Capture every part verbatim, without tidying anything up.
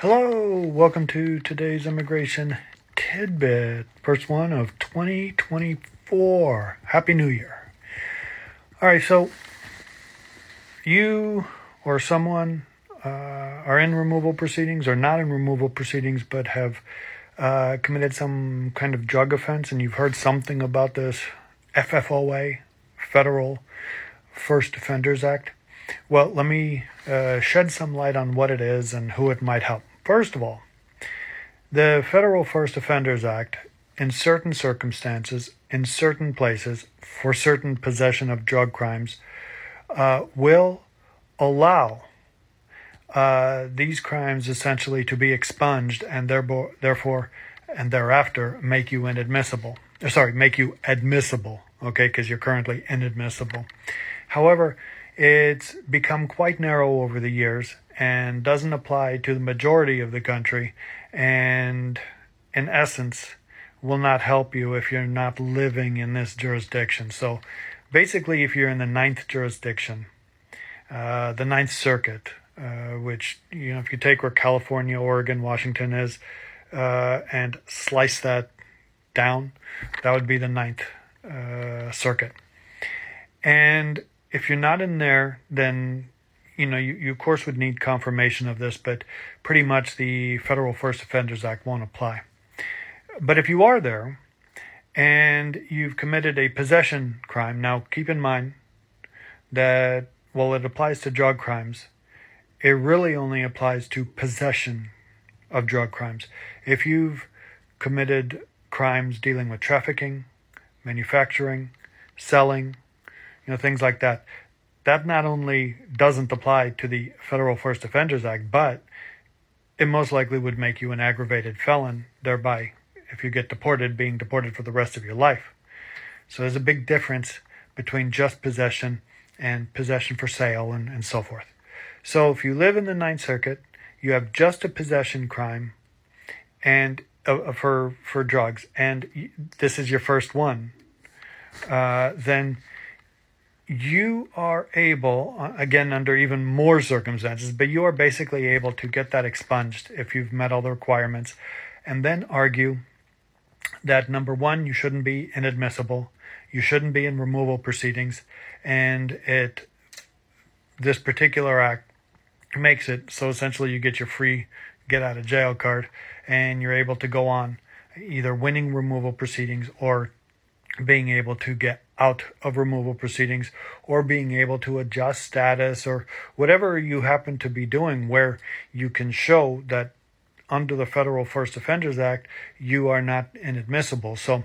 Hello, welcome to today's immigration tidbit, first one of twenty twenty-four. Happy New Year. All right, so you or someone uh, are in removal proceedings or not in removal proceedings but have uh, committed some kind of drug offense, and you've heard something about this F F O A, Federal First Offenders Act. Well, let me uh, shed some light on what it is and who it might help. First of all, the Federal First Offenders Act, in certain circumstances, in certain places, for certain possession of drug crimes, uh, will allow uh, these crimes essentially to be expunged and therefore, therefore and thereafter make you inadmissible. Or sorry, make you admissible, okay, because you're currently inadmissible. However, it's become quite narrow over the years and doesn't apply to the majority of the country, and in essence will not help you if you're not living in this jurisdiction. So basically, if you're in the ninth jurisdiction, uh, the Ninth Circuit, uh, which, you know, if you take where California, Oregon, Washington is, uh, and slice that down, that would be the Ninth uh, Circuit. And if you're not in there, then, you know, you, you of course would need confirmation of this, but pretty much the Federal First Offenders Act won't apply. But if you are there and you've committed a possession crime, now keep in mind that while it applies to drug crimes, it really only applies to possession of drug crimes. If you've committed crimes dealing with trafficking, manufacturing, selling, you know, things like that, that not only doesn't apply to the Federal First Offenders Act, but it most likely would make you an aggravated felon, thereby, if you get deported, being deported for the rest of your life. So there's a big difference between just possession and possession for sale and, and so forth. So if you live in the Ninth Circuit, you have just a possession crime and uh, for, for drugs, and this is your first one, uh, then you are able, again, under even more circumstances, but you are basically able to get that expunged if you've met all the requirements, and then argue that, number one, you shouldn't be inadmissible, you shouldn't be in removal proceedings, and it this particular act makes it so essentially you get your free get-out-of-jail card, and you're able to go on either winning removal proceedings or being able to get out of removal proceedings, or being able to adjust status, or whatever you happen to be doing where you can show that under the Federal First Offenders Act, you are not inadmissible. So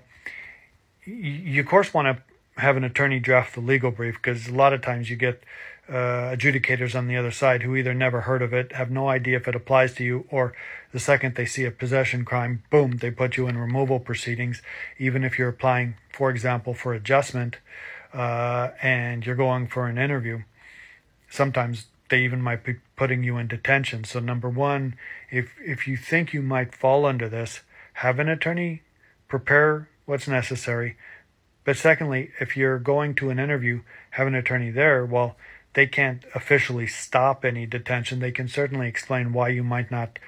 you, of course, want to have an attorney draft the legal brief, because a lot of times you get uh, adjudicators on the other side who either never heard of it, have no idea if it applies to you, or the second they see a possession crime, boom, they put you in removal proceedings, even if you're applying, for example, for adjustment, uh, and you're going for an interview. Sometimes they even might be putting you in detention. So number one, if if you think you might fall under this, have an attorney prepare what's necessary. But secondly, if you're going to an interview, have an attorney there. Well, they can't officially stop any detention. They can certainly explain why you might not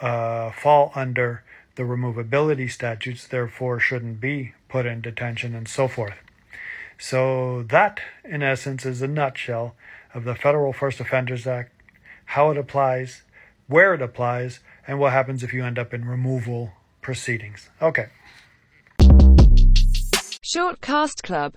uh, fall under the removability statutes, therefore shouldn't be put in detention, and so forth. So that, in essence, is a nutshell of the Federal First Offenders Act, how it applies, where it applies, and what happens if you end up in removal proceedings. Okay. Shortcast Club.